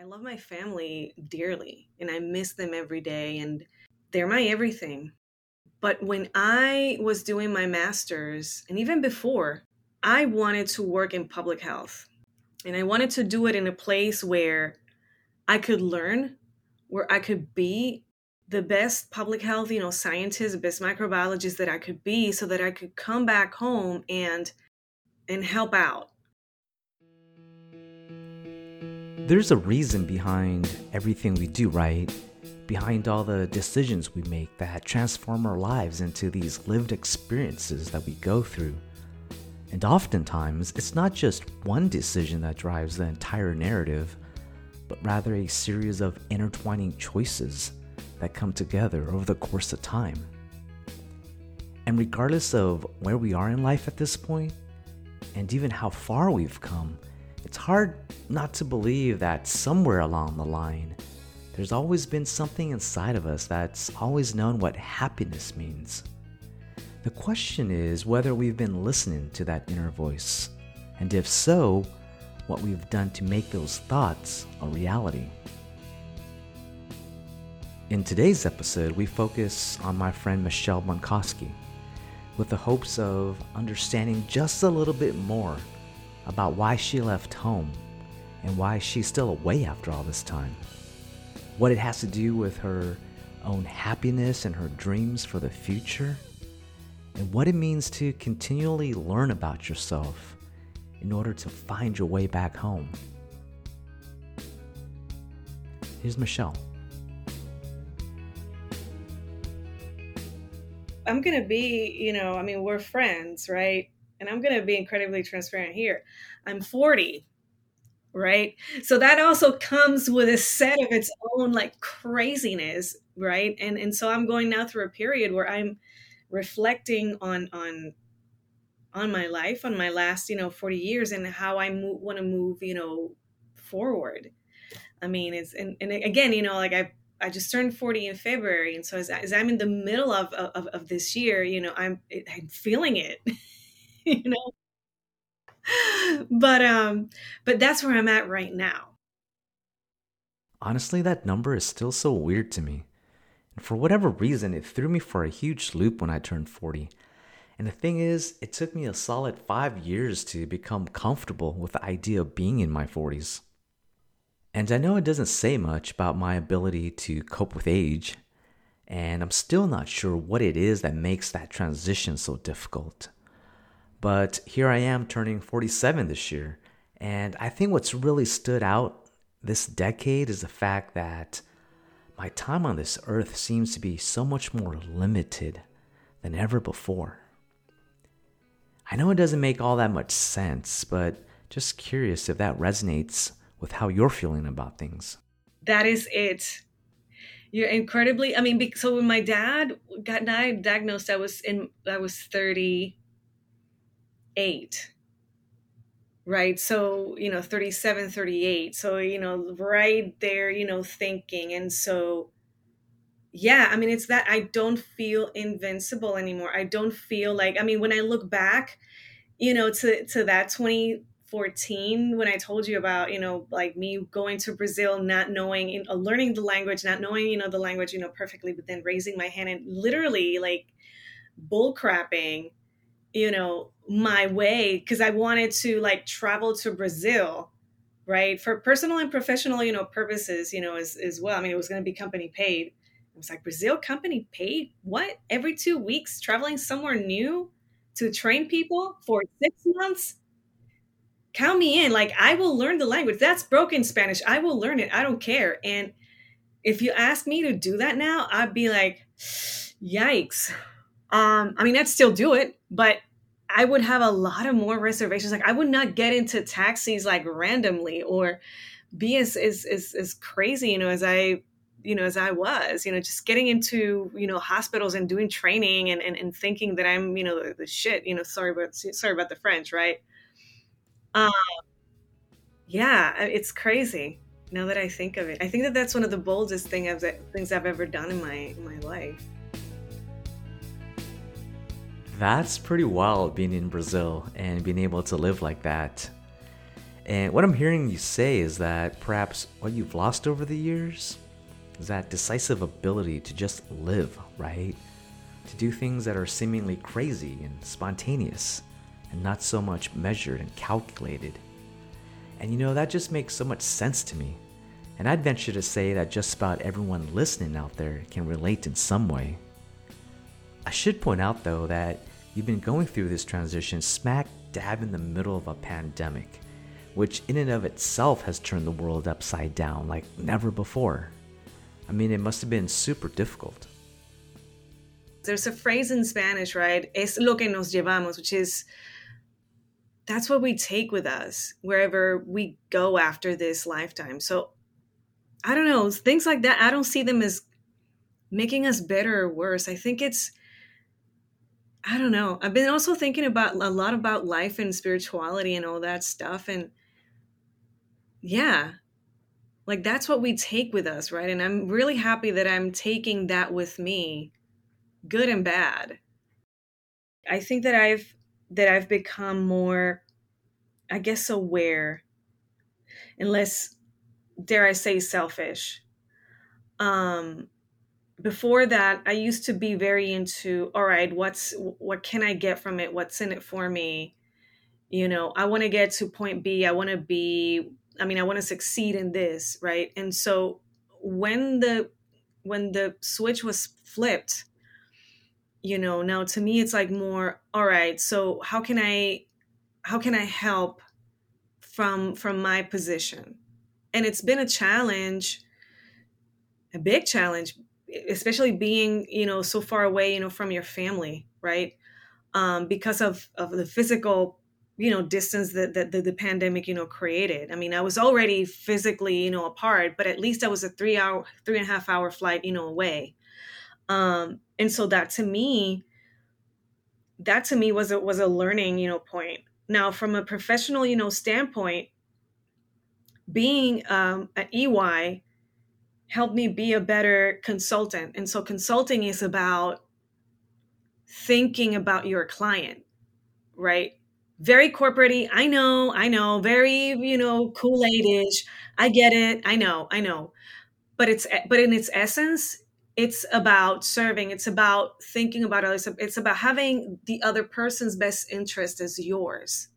I love my family dearly and I miss them every day and they're my everything. But when I was doing my master's and even before, I wanted to work in public health and I wanted to do it in a place where I could learn, where I could be the best public health, scientist, the best microbiologist that I could be so that I could come back home and help out. There's a reason behind everything we do, right? Behind all the decisions we make that transform our lives into these lived experiences that we go through. And oftentimes, it's not just one decision that drives the entire narrative, but rather a series of intertwining choices that come together over the course of time. And regardless of where we are in life at this point, and even how far we've come, it's hard not to believe that somewhere along the line, there's always been something inside of us that's always known what happiness means. The question is whether we've been listening to that inner voice, and if so, what we've done to make those thoughts a reality. In today's episode, we focus on my friend Michelle Bonkosky, with the hopes of understanding just a little bit more about why she left home and why she's still away after all this time. What it has to do with her own happiness and her dreams for the future, and what it means to continually learn about yourself in order to find your way back home. Here's Michelle. I'm going to be, we're friends, right? And I'm going to be incredibly transparent here. I'm 40. Right. So that also comes with a set of its own like craziness. Right. And so I'm going now through a period where I'm reflecting on my life, on my last, 40 years and how I want to move, forward. I mean, it's and again, I just turned 40 in February. And so as I'm in the middle of this year, I'm feeling it, But that's where I'm at right now. Honestly, that number is still so weird to me. And for whatever reason, it threw me for a huge loop when I turned 40. And the thing is, it took me a solid 5 years to become comfortable with the idea of being in my 40s. And I know it doesn't say much about my ability to cope with age, and I'm still not sure what it is that makes that transition so difficult. But here I am turning 47 this year, and I think what's really stood out this decade is the fact that my time on this earth seems to be so much more limited than ever before. I know it doesn't make all that much sense, but just curious if that resonates with how you're feeling about things. That is it. You're incredibly, so when my dad got diagnosed, I was 30. 8, right? So, 37, 38. So, right there, thinking. And so, it's that I don't feel invincible anymore. I don't feel like, when I look back, to that 2014, when I told you about, like me going to Brazil, not knowing, learning the language, not knowing, the language, perfectly, but then raising my hand and literally like bullcrapping, my way, because I wanted to like travel to Brazil, right? For personal and professional, purposes, as well. It was going to be company paid. I was like, Brazil company paid? What? Every 2 weeks traveling somewhere new to train people for 6 months? Count me in. Like, I will learn the language. That's broken Spanish. I will learn it. I don't care. And if you ask me to do that now, I'd be like, yikes. I'd still do it, but I would have a lot of more reservations. Like I would not get into taxis like randomly or be as crazy, as I was, just getting into, hospitals and doing training and thinking that I'm, the shit, sorry about the French, right? It's crazy now that I think of it. I think that's one of the boldest things I've ever done in my life. That's pretty wild being in Brazil and being able to live like that. And what I'm hearing you say is that perhaps what you've lost over the years is that decisive ability to just live, right? To do things that are seemingly crazy and spontaneous and not so much measured and calculated. And you know, that just makes so much sense to me. And I'd venture to say that just about everyone listening out there can relate in some way. I should point out though that you've been going through this transition smack dab in the middle of a pandemic, which in and of itself has turned the world upside down like never before. I mean, it must have been super difficult. There's a phrase in Spanish, right? Es lo que nos llevamos, which is, that's what we take with us wherever we go after this lifetime. So I don't know, things like that, I don't see them as making us better or worse. I think it's, I don't know. I've been also thinking about a lot about life and spirituality and all that stuff. And yeah, like that's what we take with us, right? And I'm really happy that I'm taking that with me, good and bad. I think that I've become more, I guess, aware, and less, dare I say, selfish. Before that, I used to be very into, all right, what can I get from it? What's in it for me? You know, I want to get to point B. I want to succeed in this, right? And so when the switch was flipped, you know, now to me, it's like more, all right, so how can I help from my position? And it's been a challenge, a big challenge, especially being, you know, so far away, you know, from your family, right? Because of the physical, you know, distance that the pandemic, you know, created. I mean, I was already physically, you know, apart, but at least I was a 3.5 hour flight, you know, away. And so that to me was a learning, you know, point. Now, from a professional, you know, standpoint, being at EY helped me be a better consultant. And so consulting is about thinking about your client, right? Very corporate-y. I know, very, you know, Kool-Aid-ish. I get it. I know. But in its essence, it's about serving. It's about thinking about others. It's about having the other person's best interest as yours.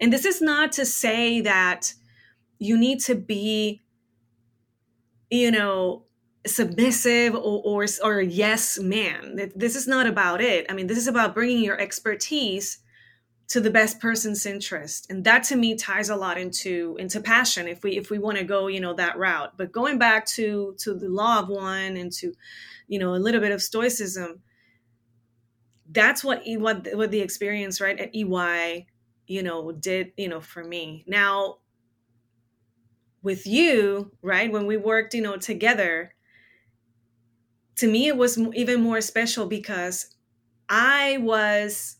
And this is not to say that you need to be, you know, submissive or yes man. This is not about it. I mean, this is about bringing your expertise to the best person's interest. And that to me ties a lot into passion, if we want to go, you know, that route. But going back to the law of one and to, you know, a little bit of stoicism, that's what the experience, right, at EY, you know, did, you know, for me. Now with you, right, when we worked, you know, together, to me it was even more special because I was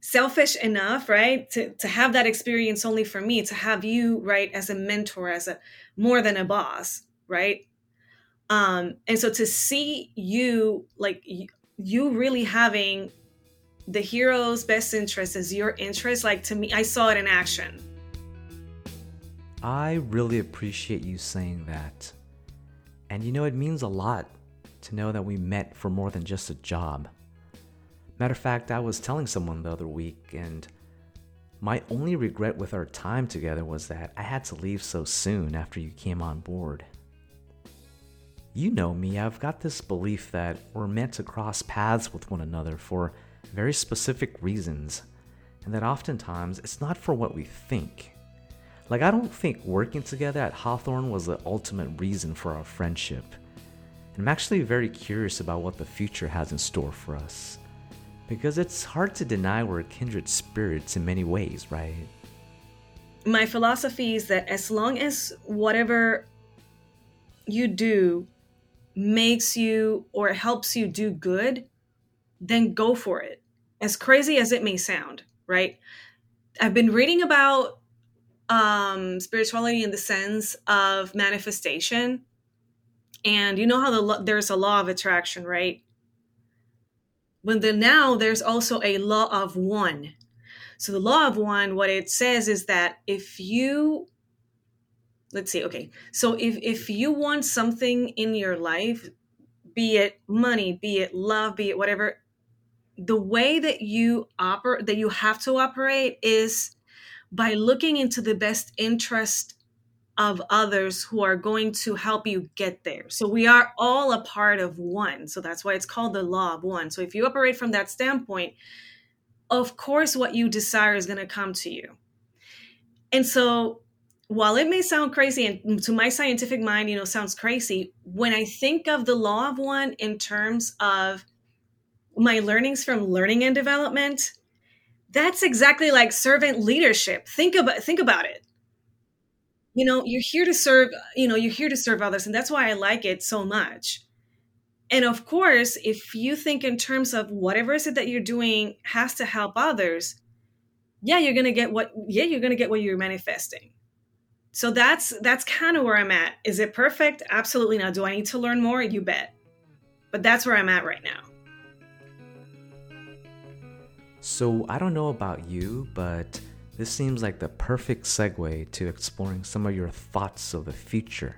selfish enough, right, to have that experience only for me, to have you, right, as a mentor, as a more than a boss, right? And so to see you, like you really having the hero's best interest as your interest, like to me, I saw it in action. I really appreciate you saying that. And you know, it means a lot to know that we met for more than just a job. Matter of fact, I was telling someone the other week, and my only regret with our time together was that I had to leave so soon after you came on board. You know me, I've got this belief that we're meant to cross paths with one another for very specific reasons, and that oftentimes it's not for what we think. Like, I don't think working together at Hawthorne was the ultimate reason for our friendship. And I'm actually very curious about what the future has in store for us. Because it's hard to deny we're kindred spirits in many ways, right? My philosophy is that as long as whatever you do makes you or helps you do good, then go for it. As crazy as it may sound, right? I've been reading about spirituality in the sense of manifestation. And you know how there's a law of attraction, right? But then now there's also a law of one. So the law of one, what it says is that if you, let's see, okay. So if you want something in your life, be it money, be it love, be it whatever, the way that you operate, that you have to operate is by looking into the best interest of others who are going to help you get there. So we are all a part of one. So that's why it's called the law of one. So if you operate from that standpoint, of course, what you desire is going to come to you. And so while it may sound crazy, and to my scientific mind, you know, sounds crazy, when I think of the law of one in terms of my learnings from learning and development, that's exactly like servant leadership. Think about it. You know, you're here to serve, you know, you're here to serve others. And that's why I like it so much. And of course, if you think in terms of whatever is it that you're doing has to help others, you're going to get what you're manifesting. So that's kind of where I'm at. Is it perfect? Absolutely not. Do I need to learn more? You bet. But that's where I'm at right now. So I don't know about you, but this seems like the perfect segue to exploring some of your thoughts of the future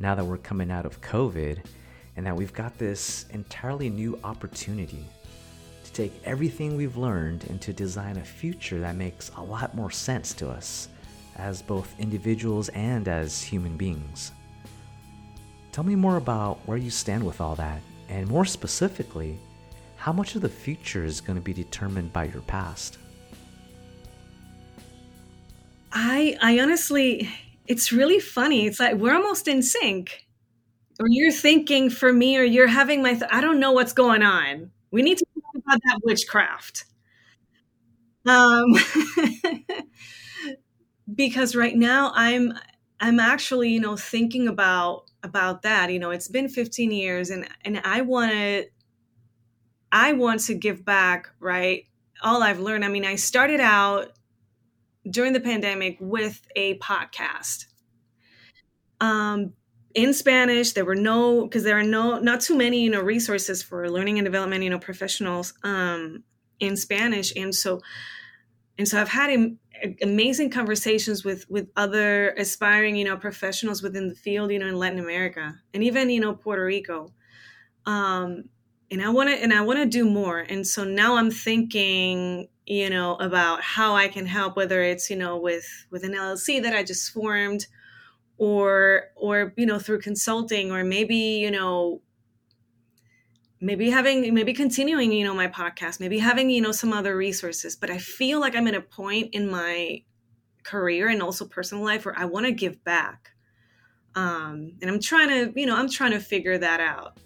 now that we're coming out of COVID and that we've got this entirely new opportunity to take everything we've learned and to design a future that makes a lot more sense to us as both individuals and as human beings. Tell me more about where you stand with all that, and more specifically, how much of the future is going to be determined by your past? I honestly, it's really funny. It's like we're almost in sync. Or you're thinking for me, or you're having my, I don't know what's going on. We need to talk about that witchcraft. Because right now I'm actually, you know, thinking about that. You know, it's been 15 years and I want to give back, right? All I've learned. I mean, I started out during the pandemic with a podcast in Spanish. There are not too many, you know, resources for learning and development, you know, professionals in Spanish. And so I've had amazing conversations with other aspiring, you know, professionals within the field, you know, in Latin America and even, you know, Puerto Rico. And I want to do more. And so now I'm thinking, you know, about how I can help, whether it's, you know, with an LLC that I just formed or, you know, through consulting, or maybe, you know, maybe continuing, you know, my podcast, maybe having, you know, some other resources. But I feel like I'm at a point in my career and also personal life where I want to give back. And I'm trying to figure that out.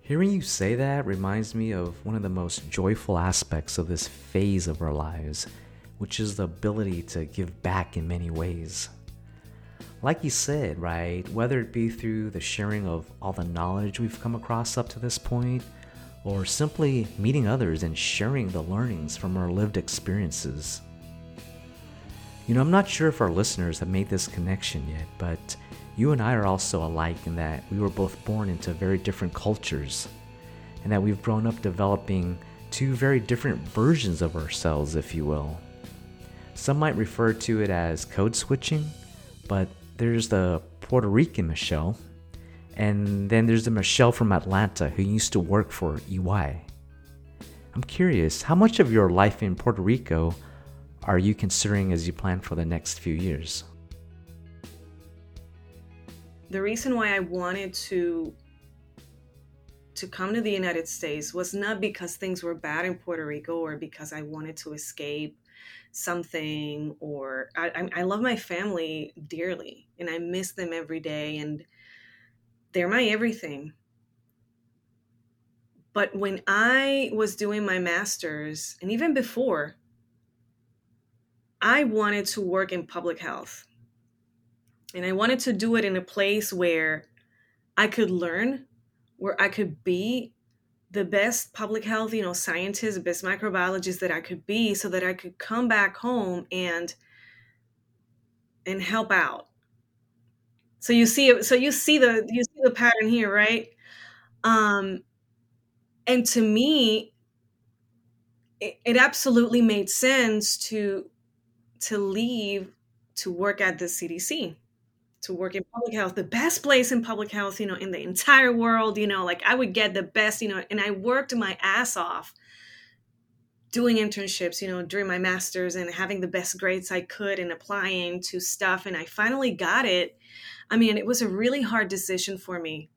Hearing you say that reminds me of one of the most joyful aspects of this phase of our lives, which is the ability to give back in many ways. Like you said, right, whether it be through the sharing of all the knowledge we've come across up to this point, or simply meeting others and sharing the learnings from our lived experiences. You know, I'm not sure if our listeners have made this connection yet, but you and I are also alike in that we were both born into very different cultures, and that we've grown up developing two very different versions of ourselves, if you will. Some might refer to it as code switching, but there's the Puerto Rican Michelle, and then there's the Michelle from Atlanta who used to work for EY. I'm curious, how much of your life in Puerto Rico are you considering as you plan for the next few years? The reason why I wanted to come to the United States was not because things were bad in Puerto Rico or because I wanted to escape something, or I love my family dearly and I miss them every day and they're my everything. But when I was doing my master's, and even before, I wanted to work in public health. And I wanted to do it in a place where I could learn, where I could be the best public health, you know, scientist, best microbiologist that I could be, so that I could come back home and help out. So you see the pattern here, right? And to me, it absolutely made sense to leave to work at the CDC, to work in public health, the best place in public health, you know, in the entire world, you know, like I would get the best, you know, and I worked my ass off doing internships, you know, during my master's and having the best grades I could and applying to stuff. And I finally got it. I mean, it was a really hard decision for me.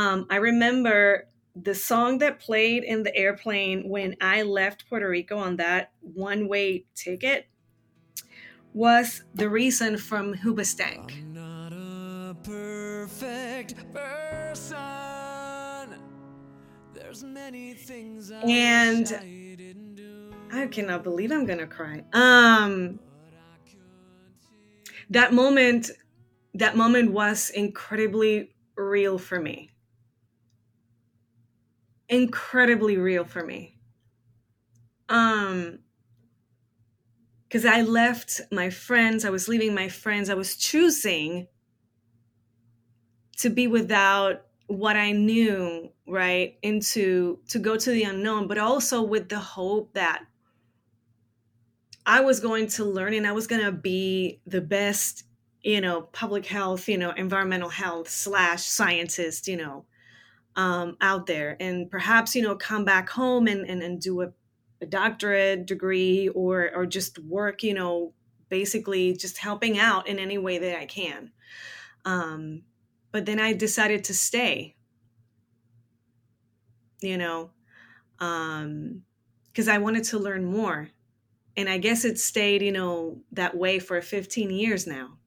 I remember the song that played in the airplane when I left Puerto Rico on that one-way ticket was The Reason from Hoobastank. I'm not a perfect person. There's many things I didn't do. I cannot believe I'm going to cry. That moment was incredibly real for me. Because I left my friends, I was leaving my friends, I was choosing to be without what I knew, right? And to go to the unknown, but also with the hope that I was going to learn and I was going to be the best, you know, public health, you know, environmental health / scientist, you know, out there. And perhaps, you know, come back home and do a doctorate degree or just work, you know, basically just helping out in any way that I can. But then I decided to stay, you know, because I wanted to learn more. And I guess it stayed, you know, that way for 15 years now.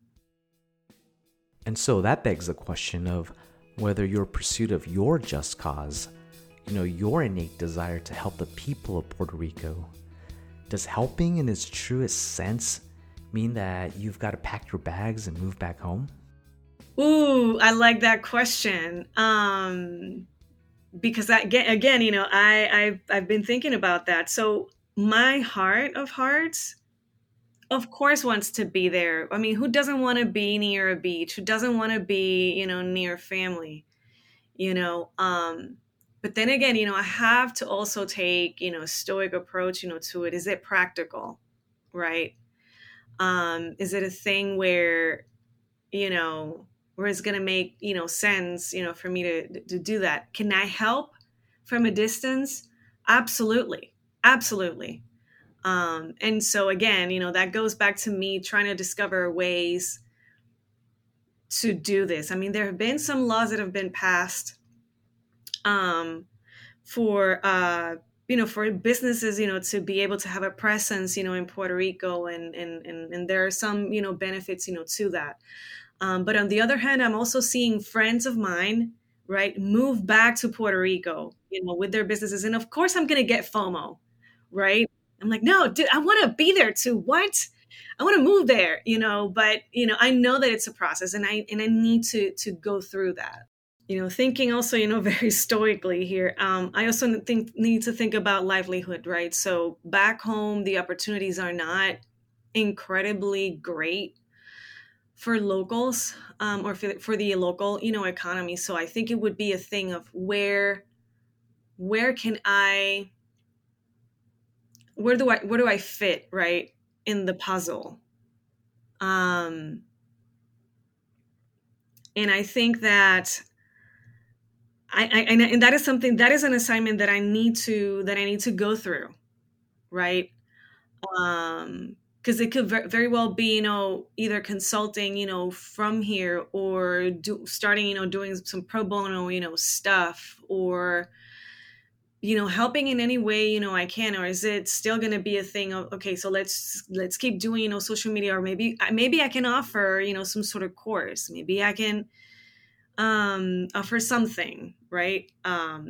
And so that begs the question of whether your pursuit of your just cause, you know, your innate desire to help the people of Puerto Rico, does helping in its truest sense mean that you've got to pack your bags and move back home? Ooh, I like that question. Because again, you know, I've been thinking about that. So my heart of hearts, of course, wants to be there. I mean, who doesn't want to be near a beach? Who doesn't want to be, you know, near family? You know, but then again, you know, I have to also take, you know, a stoic approach, you know, to it. Is it practical, right? Is it a thing where, you know, where it's going to make, you know, sense, you know, for me to do that? Can I help from a distance? Absolutely. Absolutely. And so again, you know, that goes back to me trying to discover ways to do this. I mean, there have been some laws that have been passed for businesses, you know, to be able to have a presence, you know, in Puerto Rico, and there are some, you know, benefits, you know, to that. But on the other hand, I'm also seeing friends of mine, right, move back to Puerto Rico, you know, with their businesses. And of course I'm going to get FOMO, right? I'm like, no, dude, I want to be there too. What? I want to move there, you know, but, you know, I know that it's a process and I need to go through that, you know, thinking also, you know, very stoically here. I also need to think about livelihood, right? So back home, the opportunities are not incredibly great for locals, or for the local, you know, economy. So I think it would be a thing of where can I, where do I fit, right, in the puzzle? And I think that I that is something, that is an assignment that I need to go through, right? Because it could very well be, you know, either consulting, you know, from here or starting, you know, doing some pro bono, you know, stuff, or, you know, helping in any way, you know, I can. Or is it still going to be a thing of, okay, so let's keep doing, you know, social media, or maybe I can offer, you know, some sort of course, maybe I can offer something, right?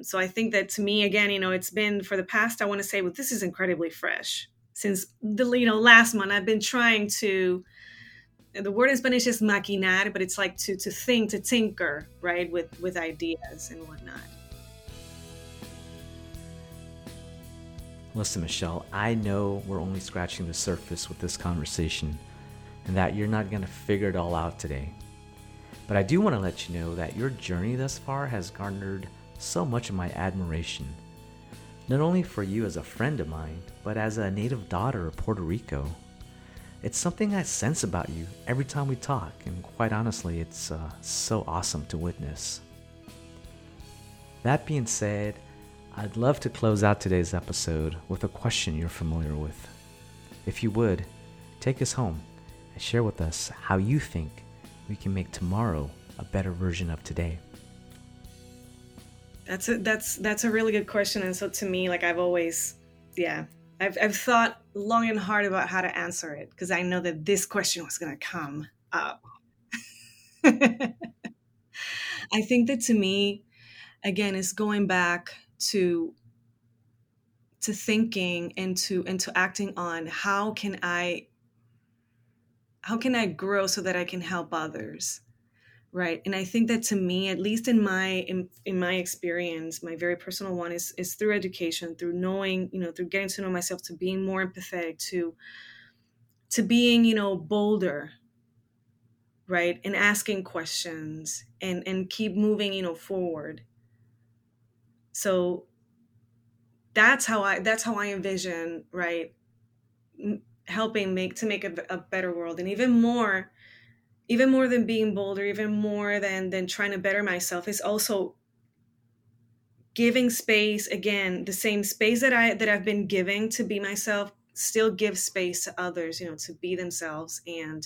So I think that, to me, again, you know, it's been for the past, I want to say, well, this is incredibly fresh since the, you know, last month. I've been trying to, the word in Spanish is maquinar, but it's like to think, to tinker, right, with ideas and whatnot. Listen, Michelle, I know we're only scratching the surface with this conversation and that you're not going to figure it all out today. But I do want to let you know that your journey thus far has garnered so much of my admiration. not only for you as a friend of mine, but as a native daughter of Puerto Rico. It's something I sense about you every time we talk, and quite honestly, it's so awesome to witness. That being said, I'd love to close out today's episode with a question you're familiar with. If you would, take us home and share with us how you think we can make tomorrow a better version of today. That's a really good question. And so to me, like I've thought long and hard about how to answer it, because I know that this question was going to come up. I think that to me, again, it's going back to thinking and to acting on how can I grow so that I can help others, right? And I think that to me, at least in my experience, my very personal one, is through education, through knowing, through getting to know myself, to being more empathetic, to being, bolder, right? And asking questions and keep moving, forward. So that's how I envision, right, helping make a better world. And even more than being bolder, even more than trying to better myself, is also giving space, again, the same space that I've been giving to be myself, still give space to others, to be themselves and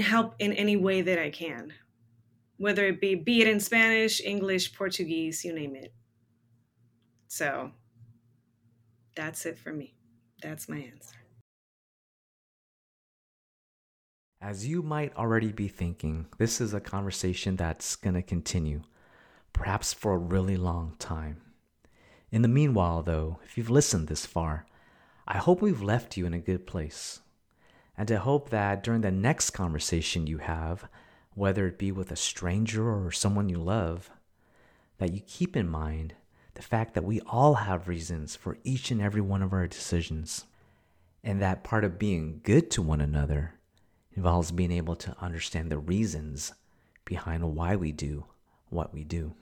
help in any way that I can, whether it be it in Spanish, English, Portuguese, you name it. So that's it for me. That's my answer. As you might already be thinking, this is a conversation that's going to continue, perhaps for a really long time. In the meanwhile, though, if you've listened this far, I hope we've left you in a good place. And I hope that during the next conversation you have, whether it be with a stranger or someone you love, that you keep in mind the fact that we all have reasons for each and every one of our decisions, and that part of being good to one another involves being able to understand the reasons behind why we do what we do.